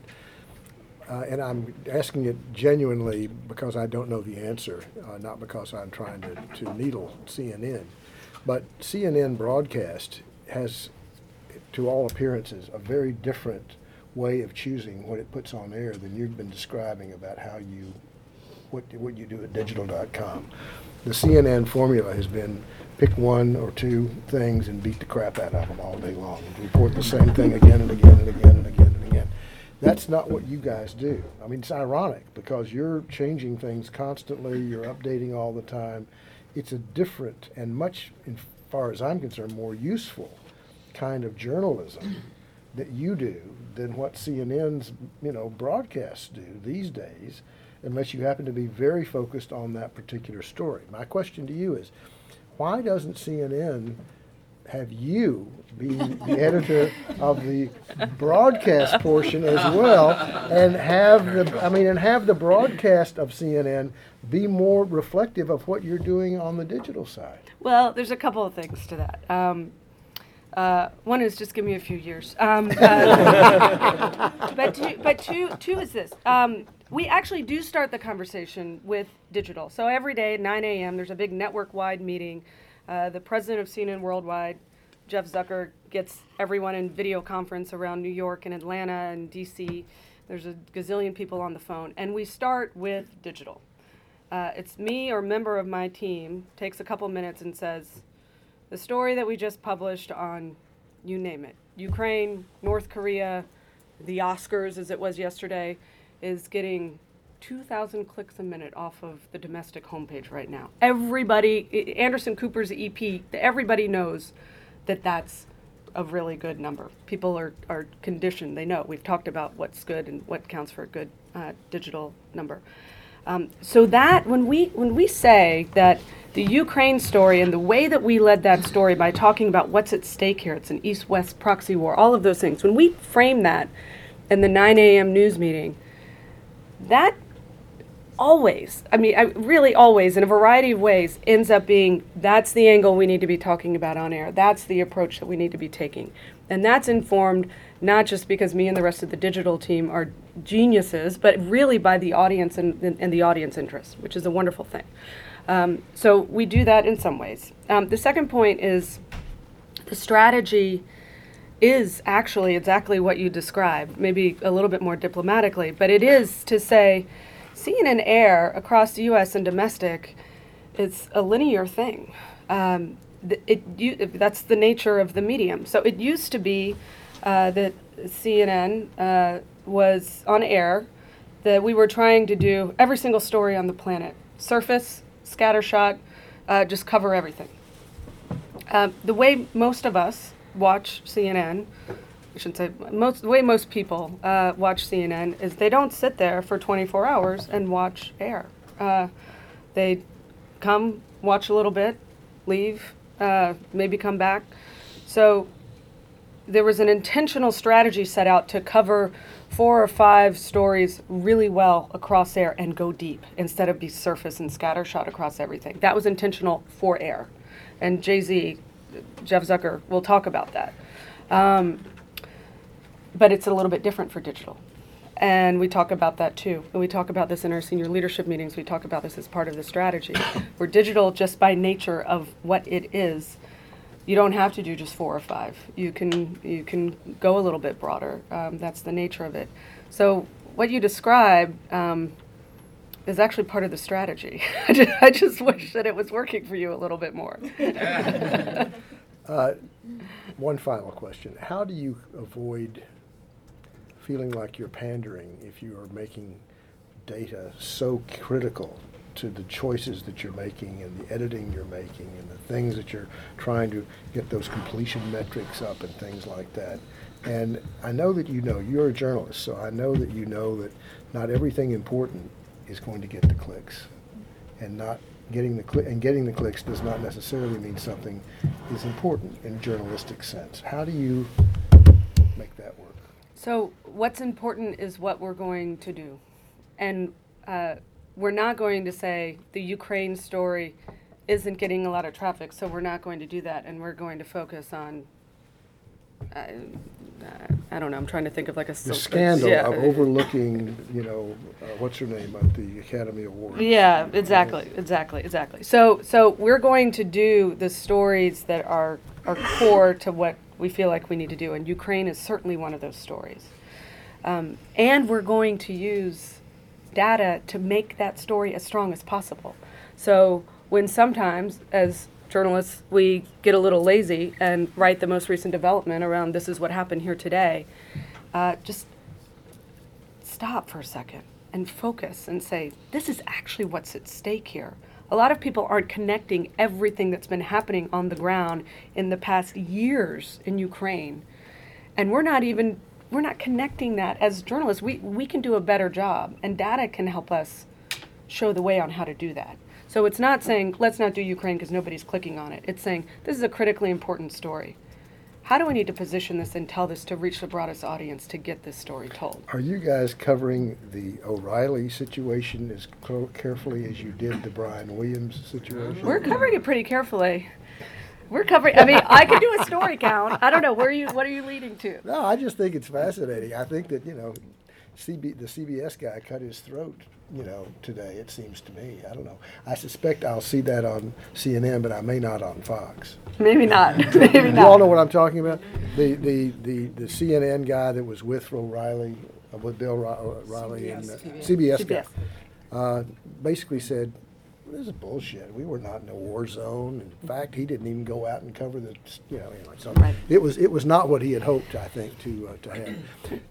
Uh, and I'm asking it genuinely because I don't know the answer, uh, not because I'm trying to, to needle C N N. But C N N broadcast has, to all appearances, a very different way of choosing what it puts on air than you've been describing about how you, what what you do at digital dot com. The C N N formula has been pick one or two things and beat the crap out of them all day long and report the same thing again and again and again and again and again. That's not what you guys do. I mean, it's ironic because you're changing things constantly, you're updating all the time. It's a different and much, as far as I'm concerned, more useful kind of journalism that you do than what C N N's, you know, broadcasts do these days, unless you happen to be very focused on that particular story. My question to you is, why doesn't C N N have you be the editor of the broadcast portion as well, and have the, I mean, and have the broadcast of C N N be more reflective of what you're doing on the digital side? Well, there's a couple of things to that. Um, Uh, one is just give me a few years. Um, uh, but two, but two, two is this. Um, we actually do start the conversation with digital. So every day at nine a.m. there's a big network-wide meeting. Uh, the president of C N N Worldwide, Jeff Zucker, gets everyone in video conference around New York and Atlanta and D C. There's a gazillion people on the phone. And we start with digital. Uh, it's me or a member of my team takes a couple minutes and says, the story that we just published on, you name it, Ukraine, North Korea, the Oscars as it was yesterday, is getting two thousand clicks a minute off of the domestic homepage right now. Everybody, Anderson Cooper's E P, everybody knows that that's a really good number. People are, are conditioned, they know. We've talked about what's good and what counts for a good uh, digital number. Um, so that when we when we say that the Ukraine story and the way that we led that story by talking about what's at stake here, it's an East-West proxy war, all of those things, when we frame that in the nine a.m. news meeting, that always, I mean, I, really always, in a variety of ways, ends up being, that's the angle we need to be talking about on air. That's the approach that we need to be taking. And that's informed not just because me and the rest of the digital team are geniuses, but really by the audience and, and, and the audience interest, which is a wonderful thing. Um, so we do that in some ways. Um, the second point is the strategy is actually exactly what you described, maybe a little bit more diplomatically, but it is to say C N N Air across the U S and domestic, it's a linear thing. Um, th- it, you, it, that's the nature of the medium. So it used to be uh, that C N N uh, was on air, that we were trying to do every single story on the planet, surface, scattershot, uh, just cover everything. Uh, the way most of us watch C N N, I shouldn't say, most, the way most people uh, watch C N N is they don't sit there for twenty-four hours and watch air. Uh, they come, watch a little bit, leave, uh, maybe come back. So there was an intentional strategy set out to cover four or five stories really well across air and go deep instead of be surface and scattershot across everything. That was intentional for air. And Jay-Z, Jeff Zucker, will talk about that. Um, but it's a little bit different for digital. And we talk about that too. And we talk about this in our senior leadership meetings. We talk about this as part of the strategy. We're digital just by nature of what it is. You don't have to do just four or five. You can you can go a little bit broader. Um, that's the nature of it. So what you describe um, is actually part of the strategy. I, just, I just wish that it was working for you a little bit more. uh, one final question. How do you avoid feeling like you're pandering if you are making data so critical to the choices that you're making and the editing you're making and the things that you're trying to get those completion metrics up and things like that? And I know that you know, you're a journalist, so I know that you know that not everything important is going to get the clicks. And not getting the cli- and getting the clicks does not necessarily mean something is important in a journalistic sense. How do you make that work? So what's important is what we're going to do. And uh, we're not going to say the Ukraine story isn't getting a lot of traffic, so we're not going to do that, and we're going to focus on, uh, I don't know, I'm trying to think of like a... The scandal yeah. of overlooking, you know, uh, what's her name, at the Academy Awards. Yeah, exactly, exactly, exactly. So so we're going to do the stories that are, are core to what we feel like we need to do, and Ukraine is certainly one of those stories. Um, and we're going to use data to make that story as strong as possible. So when sometimes, as journalists, we get a little lazy and write the most recent development around this is what happened here today, uh, just stop for a second and focus and say, this is actually what's at stake here. A lot of people aren't connecting everything that's been happening on the ground in the past years in Ukraine. And we're not even, we're not connecting that. As journalists, we, we can do a better job, and data can help us show the way on how to do that. So it's not saying, let's not do Ukraine because nobody's clicking on it. It's saying, this is a critically important story. How do we need to position this and tell this to reach the broadest audience to get this story told? Are you guys covering the O'Reilly situation as cl- carefully as you did the Brian Williams situation? We're covering it pretty carefully. We're covering, I mean, I could do a story count. I don't know, where are you, what are you leading to? No, I just think it's fascinating. I think that, you know, C B, the C B S guy cut his throat, you know, today, it seems to me. I don't know. I suspect I'll see that on C N N, but I may not on Fox. Maybe not. Maybe not. You all know what I'm talking about? The the, the, the C N N guy that was with O'Reilly, uh, with Bill O'Reilly, C B S, and the C B S, C B S guy, uh, basically said, this is bullshit. We were not in a war zone. In fact, he didn't even go out and cover the, you know, anyway, something. Right. It was it was not what he had hoped, I think, to uh, to have.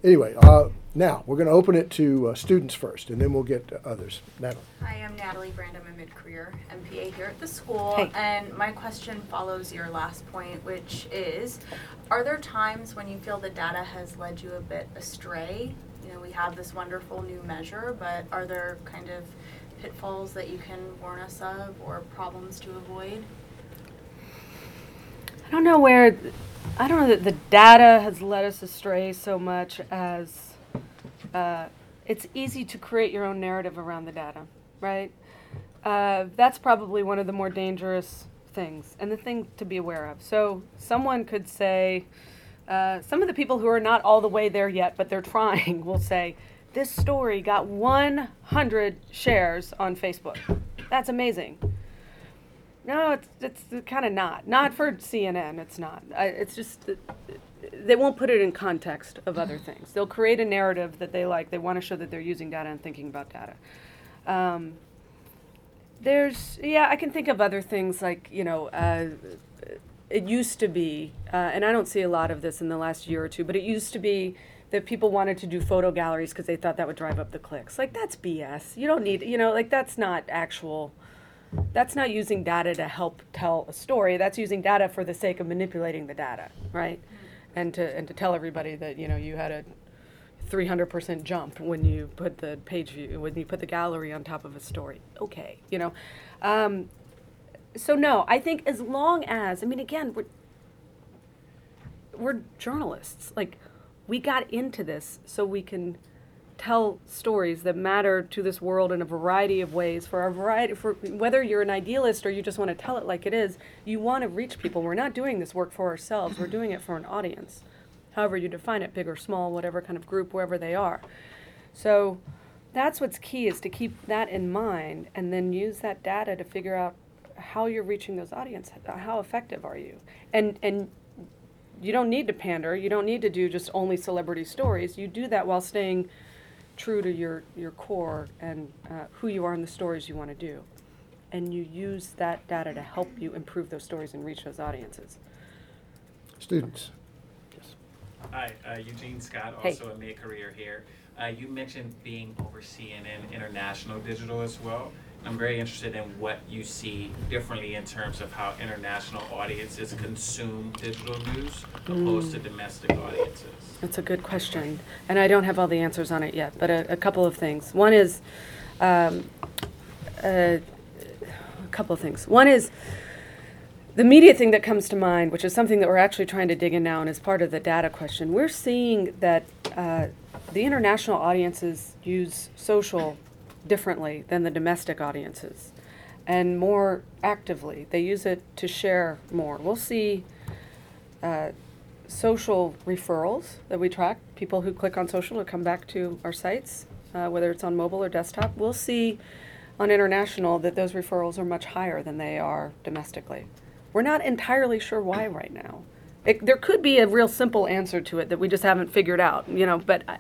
Anyway, uh, now we're going to open it to uh, students first, and then we'll get to others. Natalie. Hi, I'm Natalie Brand. I'm a mid-career M P A here at the school, hey. And my question follows your last point, which is, are there times when you feel the data has led you a bit astray? You know, we have this wonderful new measure, but are there kind of pitfalls that you can warn us of or problems to avoid? I don't know where, th- I don't know that the data has led us astray so much as uh, it's easy to create your own narrative around the data, right? Uh, that's probably one of the more dangerous things and the thing to be aware of. So someone could say, uh, some of the people who are not all the way there yet, but they're trying, will say, this story got one hundred shares on Facebook. That's amazing. No, it's it's kind of not. Not for C N N, it's not. I, it's just, it, they won't put it in context of other things. They'll create a narrative that they like. They want to show that they're using data and thinking about data. Um, there's, yeah, I can think of other things like, you know, uh, it used to be, uh, and I don't see a lot of this in the last year or two, but it used to be that people wanted to do photo galleries because they thought that would drive up the clicks. Like, that's B S. You don't need, you know, like, that's not actual, that's not using data to help tell a story. That's using data for the sake of manipulating the data, right? And to and to tell everybody that, you know, you had a three hundred percent jump when you put the page view, when you put the gallery on top of a story. Okay, you know. Um, so, no, I think as long as, I mean, again, we're, we're journalists. Like, we got into this so we can tell stories that matter to this world in a variety of ways. For a variety, for whether you're an idealist or you just want to tell it like it is, you want to reach people. We're not doing this work for ourselves. We're doing it for an audience, however you define it, big or small, whatever kind of group, wherever they are. So that's what's key, is to keep that in mind and then use that data to figure out how you're reaching those audiences. How effective are you? And and you don't need to pander. You don't need to do just only celebrity stories. You do that while staying true to your, your core and uh, who you are and the stories you want to do. And you use that data to help you improve those stories and reach those audiences. Students. Yes. Hi, uh, Eugene Scott, also hey. in my career here. Uh, you mentioned being over C N N International Digital as well. I'm very interested in what you see differently in terms of how international audiences consume digital news opposed mm. to domestic audiences. That's a good question, and I don't have all the answers on it yet, but a, a couple of things. One is, um, uh, a couple of things. One is the media thing that comes to mind, which is something that we're actually trying to dig in now and is part of the data question. We're seeing that uh, the international audiences use social differently than the domestic audiences, and more actively. They use it to share more. We'll see uh, social referrals that we track. People who click on social will come back to our sites, uh, whether it's on mobile or desktop. We'll see on international that those referrals are much higher than they are domestically. We're not entirely sure why right now. It, there could be a real simple answer to it that we just haven't figured out, you know, but I,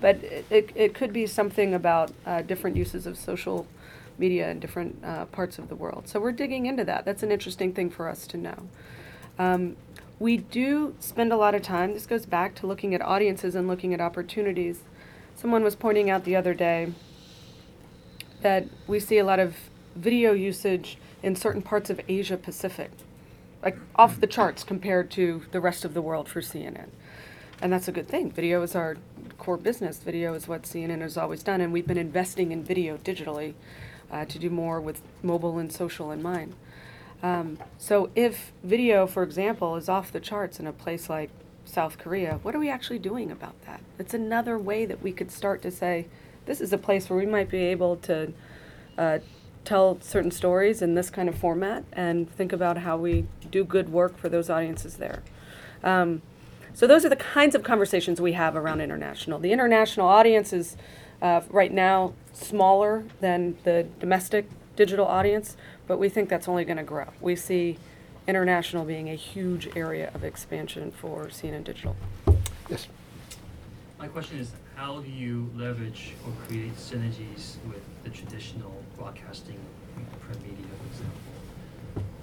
But it, it, it could be something about uh, different uses of social media in different uh, parts of the world. So we're digging into that. That's an interesting thing for us to know. Um, we do spend a lot of time. This goes back to looking at audiences and looking at opportunities. Someone was pointing out the other day that we see a lot of video usage in certain parts of Asia Pacific, like off the charts compared to the rest of the world for C N N. And that's a good thing. Video is our core business. Video is what C N N has always done, and we've been investing in video digitally uh, to do more with mobile and social in mind. Um, so if video, for example, is off the charts in a place like South Korea, what are we actually doing about that? It's another way that we could start to say, this is a place where we might be able to uh, tell certain stories in this kind of format and think about how we do good work for those audiences there. Um, So those are the kinds of conversations we have around international. The international audience is uh, right now smaller than the domestic digital audience, but we think that's only going to grow. We see international being a huge area of expansion for C N N Digital. Yes. My question is, how do you leverage or create synergies with the traditional broadcasting print media, for example?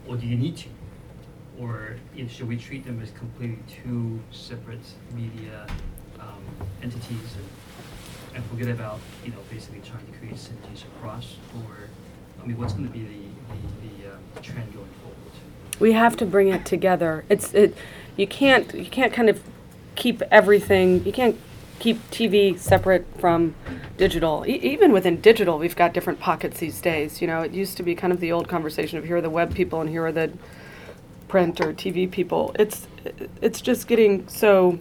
Or do you need to? Or if, should we treat them as completely two separate media um, entities and, and forget about, you know, basically trying to create synergies across? Or, I mean, what's going to be the, the, the uh, trend going forward? We have to bring it together. It's it. You can't you can't kind of keep everything. You can't keep T V separate from digital. E- even within digital, we've got different pockets these days. You know, it used to be kind of the old conversation of here are the web people and here are the print or T V people. It's it's just getting so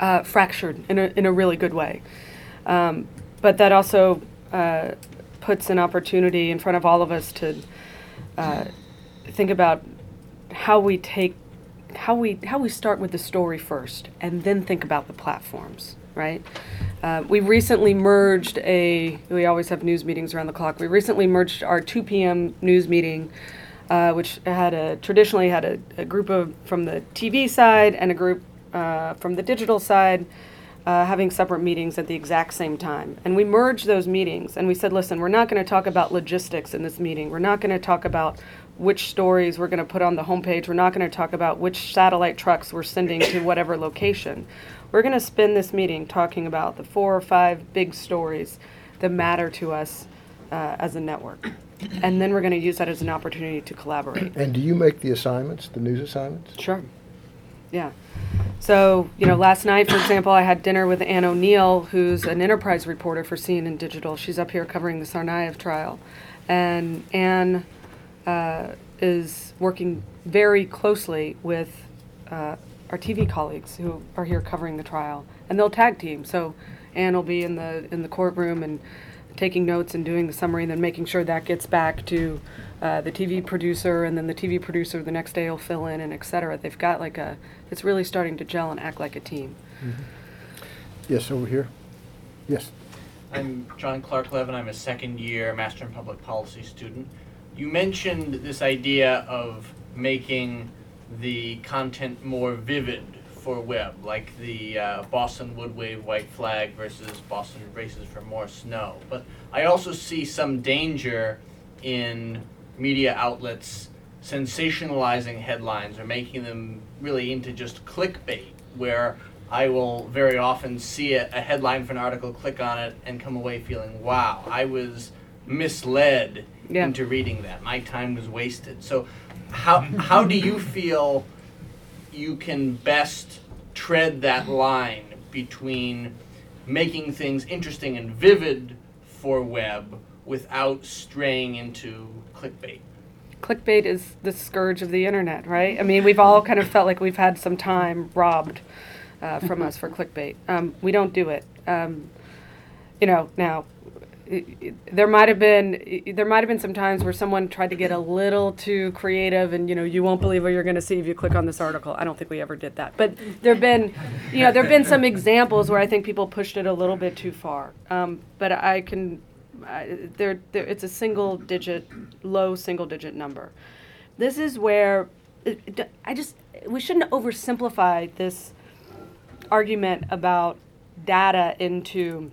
uh, fractured in a in a really good way. Um, but that also uh, puts an opportunity in front of all of us to uh, think about how we take how we how we start with the story first, and then think about the platforms. Right? Uh, we recently merged a. We always have news meetings around the clock. We recently merged our two p.m. news meeting. Uh, which had a traditionally had a, a group of from the T V side and a group uh, from the digital side uh, having separate meetings at the exact same time. And we merged those meetings and we said, listen, we're not going to talk about logistics in this meeting. We're not going to talk about which stories we're going to put on the homepage. We're not going to talk about which satellite trucks we're sending to whatever location. We're going to spend this meeting talking about the four or five big stories that matter to us uh, as a network. And then we're going to use that as an opportunity to collaborate. And do you make the assignments, the news assignments? Sure. Yeah. So, you know, last night, for example, I had dinner with Ann O'Neill, who's an enterprise reporter for C N N Digital. She's up here covering the Tsarnaev trial. And Ann uh, is working very closely with uh, our T V colleagues who are here covering the trial. And they'll tag team. So Ann will be in the in the courtroom and taking notes and doing the summary and then making sure that gets back to uh, the T V producer, and then the T V producer the next day will fill in, and et cetera. They've got like a, it's really starting to gel and act like a team. Mm-hmm. Yes, over here. Yes. I'm John Clark Levin. I'm a second-year Master in Public Policy student. You mentioned this idea of making the content more vivid for web, like the uh, Boston wood wave white flag versus Boston races for more snow. But I also see some danger in media outlets sensationalizing headlines or making them really into just clickbait, where I will very often see a, a headline for an article, click on it, and come away feeling, wow, I was misled yeah. into reading that. My time was wasted. So how how do you feel you can best tread that line between making things interesting and vivid for web without straying into clickbait? Clickbait is the scourge of the internet, right? I mean, we've all kind of felt like we've had some time robbed uh, from us for clickbait. Um, we don't do it. Um, you know, now, it, it, there might have been it, there might have been some times where someone tried to get a little too creative and, you know, you won't believe what you're going to see if you click on this article. I don't think we ever did that. But there have been, you know, there have been some examples where I think people pushed it a little bit too far. Um, but I can... I, they're, they're, it's a single digit, low single digit number. This is where it, it, I just we shouldn't oversimplify this argument about data into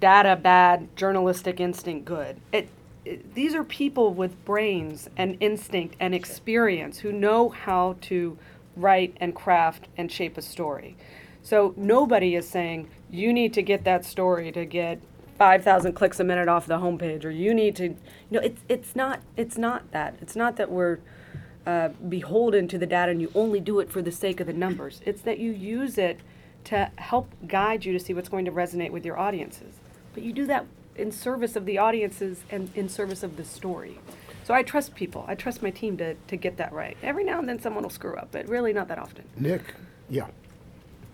data bad, journalistic instinct good. It, it, these are people with brains and instinct and experience who know how to write and craft and shape a story. So nobody is saying you need to get that story to get five thousand clicks a minute off the homepage, or you need to, you know, it's it's not it's not that it's not that we're uh, beholden to the data and you only do it for the sake of the numbers. It's that you use it to help guide you to see what's going to resonate with your audiences. But you do that in service of the audiences and in service of the story. So I trust people. I trust my team to to get that right. Every now and then someone will screw up, but really not that often. Nick, yeah.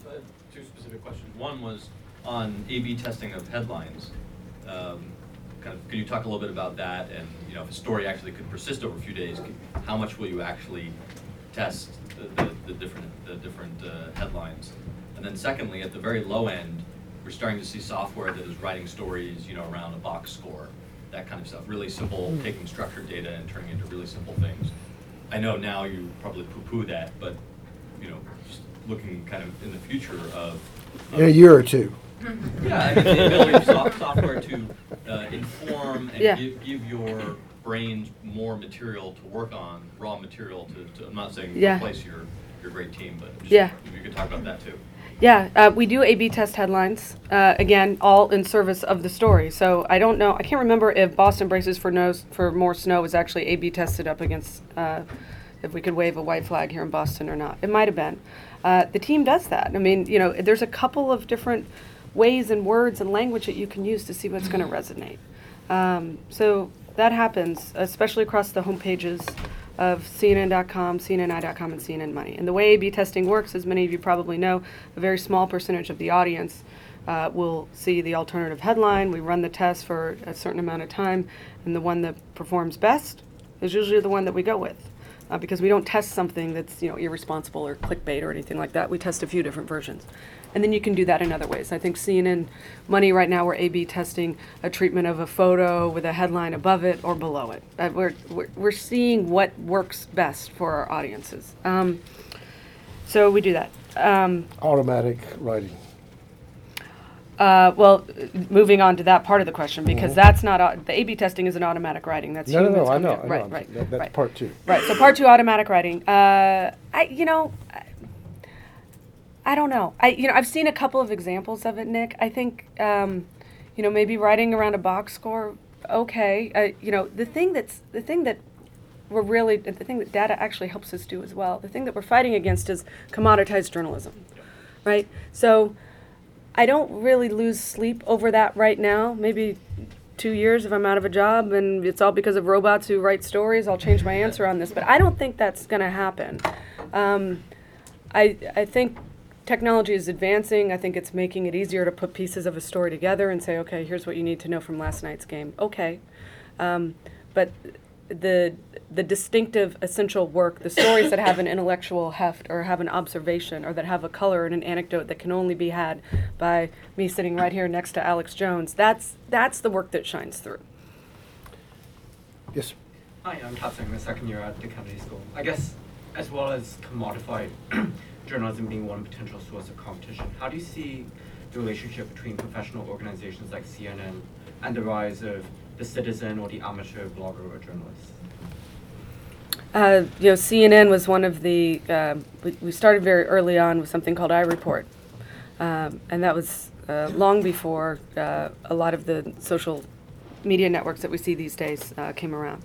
So I have two specific questions. One was on A B testing of headlines, um, kind of, can you talk a little bit about that? And you know, if a story actually could persist over a few days, can, how much will you actually test the, the, the different the different uh, headlines? And then, secondly, at the very low end, we're starting to see software that is writing stories, you know, around a box score, that kind of stuff. Really simple, mm-hmm. taking structured data and turning it into really simple things. I know now you probably poo-poo that, but you know, just looking kind of in the future of, of in a year or two. Yeah, I mean, the ability of soft software to uh, inform and yeah. give, give your brains more material to work on, raw material to, to I'm not saying yeah. replace your, your great team, but just yeah. if you could talk about that too. Yeah, uh, we do A B test headlines, uh, again, all in service of the story. So I don't know, I can't remember if Boston Braces for, no, for More Snow was actually A B tested up against uh, if we could wave a white flag here in Boston or not. It might have been. Uh, the team does that. I mean, you know, there's a couple of different ways and words and language that you can use to see what's going to resonate. Um, so that happens, especially across the homepages of C N N dot com, C N N I dot com, and C N N Money. And the way A B testing works, as many of you probably know, a very small percentage of the audience uh, will see the alternative headline. We run the test for a certain amount of time, and the one that performs best is usually the one that we go with. Uh, because we don't test something that's, you know, irresponsible or clickbait or anything like that. We test a few different versions. And then you can do that in other ways. I think C N N Money right now, we're A B testing a treatment of a photo with a headline above it or below it. Uh, we're, we're we're seeing what works best for our audiences. Um, so we do that. Um, Automatic writing. Uh, well, moving on to that part of the question, because mm-hmm. that's not, au- the A B testing isn't automatic writing. That's no, humans no, no, I know, I know. Right, right, that, that's right. Part two. Right, so part two, automatic writing. Uh, I, you know, I, I don't know. I, you know, I've seen a couple of examples of it, Nick. I think, um, you know, maybe writing around a box score, okay. I, you know, the thing that's, the thing that we're really, the thing that data actually helps us do as well, the thing that we're fighting against is commoditized journalism, right? So I don't really lose sleep over that right now. Maybe two years if I'm out of a job and it's all because of robots who write stories, I'll change my answer on this. But I don't think that's going to happen. Um, I I think technology is advancing. I think it's making it easier to put pieces of a story together and say, okay, here's what you need to know from last night's game. Okay. Um, but the the distinctive essential work, the stories that have an intellectual heft or have an observation or that have a color and an anecdote that can only be had by me sitting right here next to Alex Jones, that's that's the work that shines through. Yes. Hi, I'm Kat Singh, I'm a second year at the Kennedy School. I guess as well as commodified journalism being one potential source of competition, how do you see the relationship between professional organizations like C N N and the rise of the citizen or the amateur blogger or journalist? Uh, you know, C N N was one of the, uh, we, we started very early on with something called iReport. Um, and that was uh, long before uh, a lot of the social media networks that we see these days uh, came around.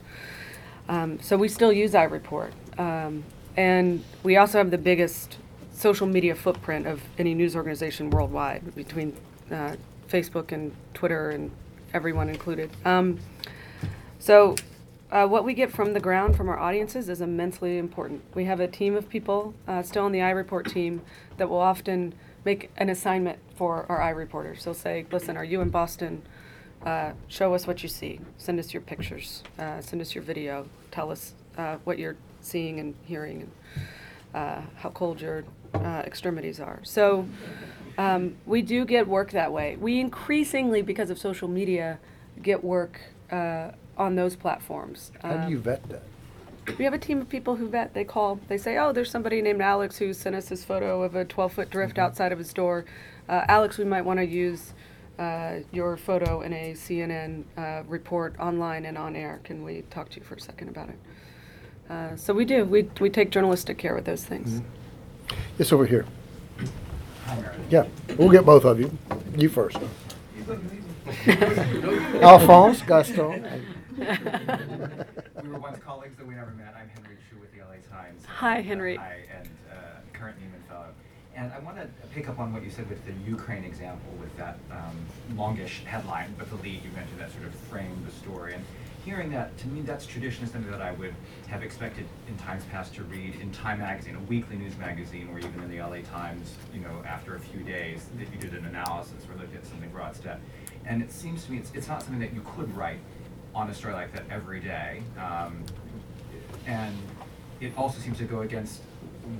Um, so we still use iReport. Um, and we also have the biggest social media footprint of any news organization worldwide, between uh, Facebook and Twitter and everyone included. Um, so uh, what we get from the ground from our audiences is immensely important. We have a team of people uh, still on the iReport team that will often make an assignment for our iReporters. They'll say, listen, are you in Boston? Uh, show us what you see. Send us your pictures. Uh, send us your video. Tell us uh, what you're seeing and hearing and uh, how cold your uh, extremities are. So. Um, we do get work that way. We increasingly, because of social media, get work uh, on those platforms. Um, How do you vet that? We have a team of people who vet. They call. They say, oh, there's somebody named Alex who sent us this photo of a twelve-foot drift mm-hmm. outside of his door. Uh, Alex, we might want to use uh, your photo in a C N N uh, report online and on air. Can we talk to you for a second about it? Uh, so we do. We we take journalistic care with those things. Mm-hmm. It's over here. Yeah, we'll get both of you. You first. Alphonse, Gaston. We were once colleagues, though we never met. I'm Henry Chu with the L A Times. Hi, Henry. Uh, hi, and uh, current Neiman Fellow. And I want to pick up on what you said with the Ukraine example, with that um, longish headline, but the lead you mentioned that sort of framed the story. And hearing that, to me, that's traditionally something that I would have expected in times past to read in Time magazine, a weekly news magazine, or even in the L A Times, you know, after a few days, that you did an analysis or looked at something broad step. And it seems to me it's, it's not something that you could write on a story like that every day. Um, and it also seems to go against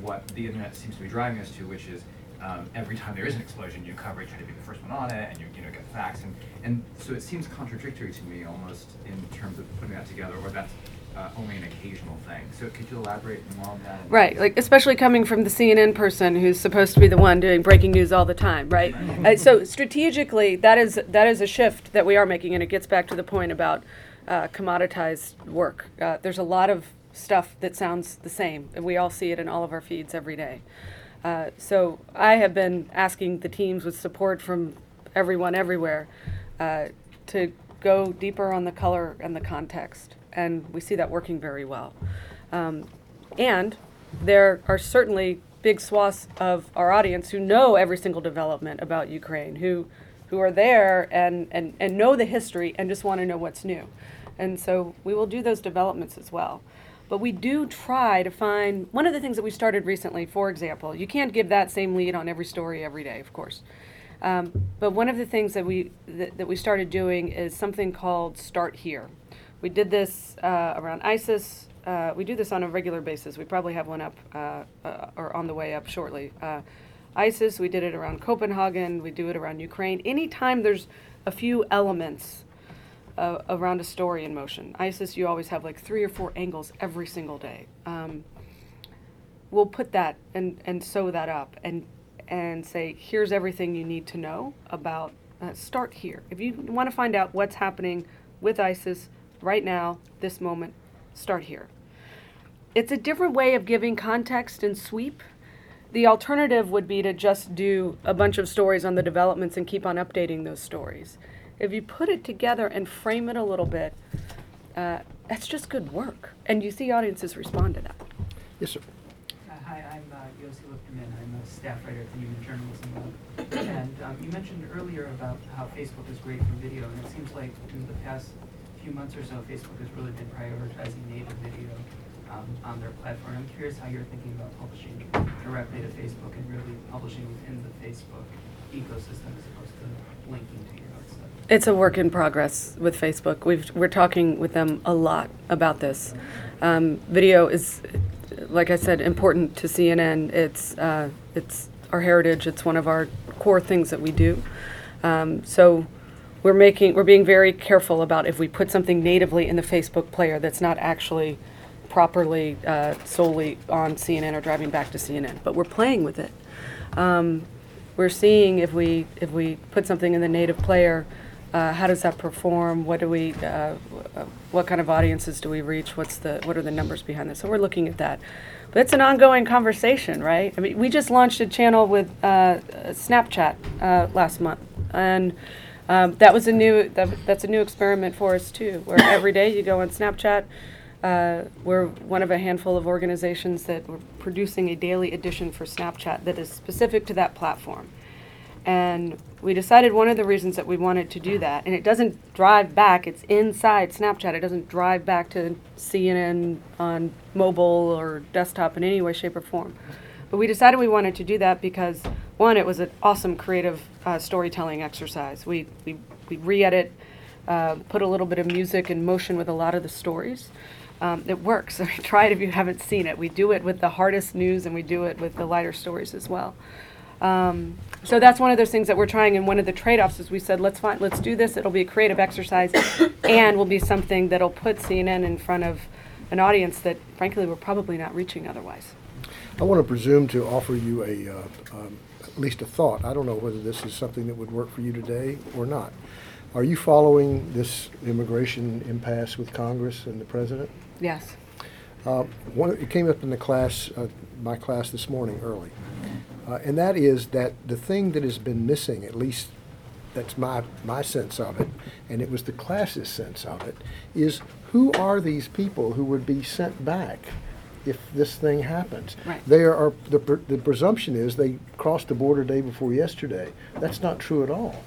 what the internet seems to be driving us to, which is Um, every time there is an explosion, you cover it, try to be the first one on it, and you you know get facts, and and so it seems contradictory to me almost in terms of putting that together, or that's uh, only an occasional thing. So could you elaborate more on that? Right, like especially coming from the C N N person who's supposed to be the one doing breaking news all the time, right? uh, so strategically, that is that is a shift that we are making, and it gets back to the point about uh, commoditized work. Uh, there's a lot of stuff that sounds the same, and we all see it in all of our feeds every day. Uh, so I have been asking the teams with support from everyone everywhere uh, to go deeper on the color and the context, and we see that working very well. Um, and there are certainly big swaths of our audience who know every single development about Ukraine, who who are there and, and, and know the history and just want to know what's new. And so we will do those developments as well. But we do try to find, one of the things that we started recently, for example, you can't give that same lead on every story every day, of course. Um, but one of the things that we that, that we started doing is something called Start Here. We did this uh, around ISIS. Uh, we do this on a regular basis. We probably have one up uh, uh, or on the way up shortly. Uh, ISIS, we did it around Copenhagen. We do it around Ukraine. Anytime there's a few elements Uh, around a story in motion. ISIS, you always have like three or four angles every single day. Um, we'll put that and, and sew that up and and say, here's everything you need to know about, uh, start here. If you want to find out what's happening with ISIS right now, this moment, start here. It's a different way of giving context and sweep. The alternative would be to just do a bunch of stories on the developments and keep on updating those stories. If you put it together and frame it a little bit, uh, that's just good work. And you see audiences respond to that. Yes, sir. Uh, hi, I'm uh, Yossi Lipperman. I'm a staff writer at the Human Journalism Lab. And um, you mentioned earlier about how Facebook is great for video. And it seems like in the past few months or so, Facebook has really been prioritizing native video um, on their platform. I'm curious how you're thinking about publishing directly to Facebook and really publishing within the Facebook ecosystem as opposed to linking to your own stuff. It's a work in progress with Facebook. We've, we're talking with them a lot about this. Um, video is, like I said, important to C N N. It's uh, it's our heritage. It's one of our core things that we do. Um, so we're making we're being very careful about if we put something natively in the Facebook player that's not actually properly uh, solely on C N N or driving back to C N N. But we're playing with it. Um, we're seeing if we if we put something in the native player, uh, how does that perform? What do we uh, what kind of audiences do we reach? What's the what are the numbers behind this? So we're looking at that. But it's an ongoing conversation, right? I mean, we just launched a channel with uh, Snapchat uh, last month, and um, that was a new that, that's a new experiment for us too. Where every day you go on Snapchat. Uh, we're one of a handful of organizations that we're producing a daily edition for Snapchat that is specific to that platform. And we decided one of the reasons that we wanted to do that, and it doesn't drive back, it's inside Snapchat, it doesn't drive back to C N N on mobile or desktop in any way, shape, or form. But we decided we wanted to do that because, one, it was an awesome creative uh, storytelling exercise. We, we, we re-edit, uh, put a little bit of music and motion with a lot of the stories. Um, it works. I mean, try it if you haven't seen it. We do it with the hardest news, and we do it with the lighter stories as well. Um, so that's one of those things that we're trying, and one of the trade-offs is we said, let's find, let's do this. It'll be a creative exercise, and will be something that'll put C N N in front of an audience that, frankly, we're probably not reaching otherwise. I want to presume to offer you a, uh, um, at least a thought. I don't know whether this is something that would work for you today or not. Are you following this immigration impasse with Congress and the President? Yes. Uh, one, it came up in the class, uh, my class this morning early, uh, and that is that the thing that has been missing, at least that's my my sense of it, and it was the class's sense of it, is who are these people who would be sent back if this thing happens? Right. They are the pr- the presumption is they crossed the border day before yesterday. That's not true at all.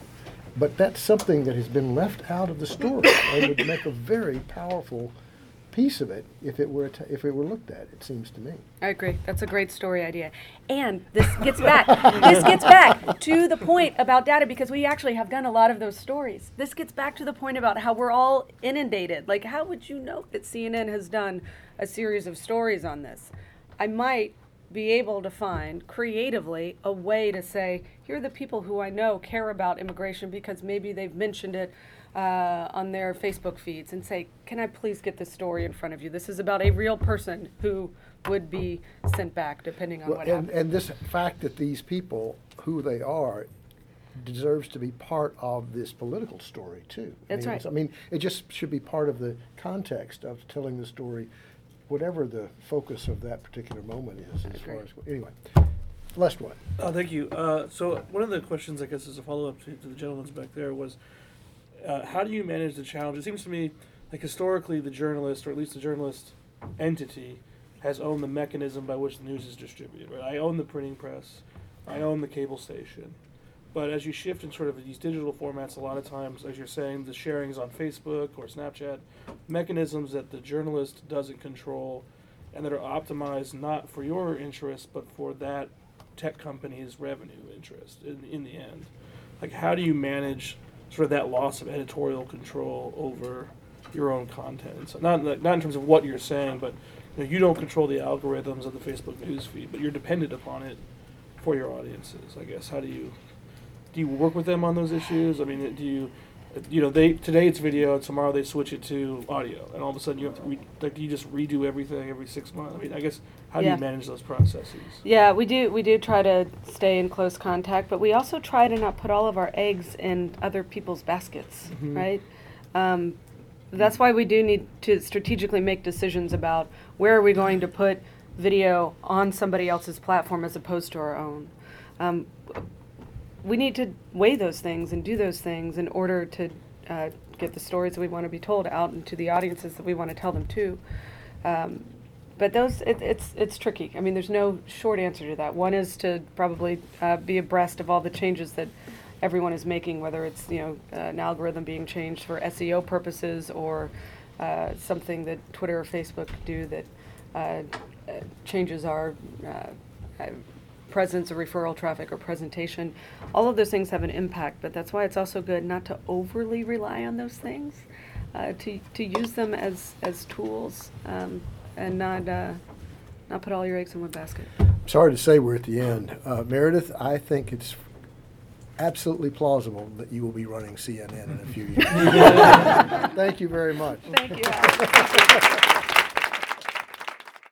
But that's something that has been left out of the story and would make a very powerful piece of it if it were t- if it were looked at, it seems to me. I agree. That's a great story idea. And this gets back this gets back to the point about data, because we actually have done a lot of those stories. This gets back to the point about how we're all inundated. Like, how would you know that C N N has done a series of stories on this? I might be able to find creatively a way to say, here are the people who I know care about immigration because maybe they've mentioned it Uh, on their Facebook feeds, and say, can I please get this story in front of you? This is about a real person who would be sent back, depending on well, what and, happens. And this fact that these people, who they are, deserves to be part of this political story, too. That's I mean, right. I mean, it just should be part of the context of telling the story, whatever the focus of that particular moment is. As far as, anyway, last one. Oh, thank you. Uh, so one of the questions, I guess, as a follow-up to, to the gentleman's back there was, Uh, how do you manage the challenge? It seems to me like historically the journalist, or at least the journalist entity, has owned the mechanism by which the news is distributed. Right? I own the printing press. I own the cable station. But as you shift in sort of these digital formats, a lot of times, as you're saying, the sharing is on Facebook or Snapchat, mechanisms that the journalist doesn't control and that are optimized not for your interests but for that tech company's revenue interest in, in the end. Like, how do you manage sort of that loss of editorial control over your own content? So not not in terms of what you're saying, but you know, you don't control the algorithms of the Facebook newsfeed, but you're dependent upon it for your audiences. I guess how do you do you work with them on those issues? I mean, do you you know they today it's video, tomorrow they switch it to audio, and all of a sudden you have to re, like do you just redo everything every six months? I mean, I guess how yeah. do you manage those processes? Yeah, we do we do try to stay in close contact, but we also try to not put all of our eggs in other people's baskets, mm-hmm. right? Um, that's why we do need to strategically make decisions about where are we going to put video on somebody else's platform as opposed to our own. Um, We need to weigh those things and do those things in order to uh, get the stories that we want to be told out into the audiences that we want to tell them to. Um, but those, it, it's it's tricky. I mean, there's no short answer to that. One is to probably uh, be abreast of all the changes that everyone is making, whether it's you know uh, an algorithm being changed for S E O purposes or uh, something that Twitter or Facebook do that uh, changes our uh, presence or referral traffic or presentation. All of those things have an impact, but that's why it's also good not to overly rely on those things, uh, to to use them as as tools um, and not uh, not put all your eggs in one basket. Sorry to say we're at the end. Uh, Meredith, I think it's absolutely plausible that you will be running C N N in a few years. Thank you very much. Thank you.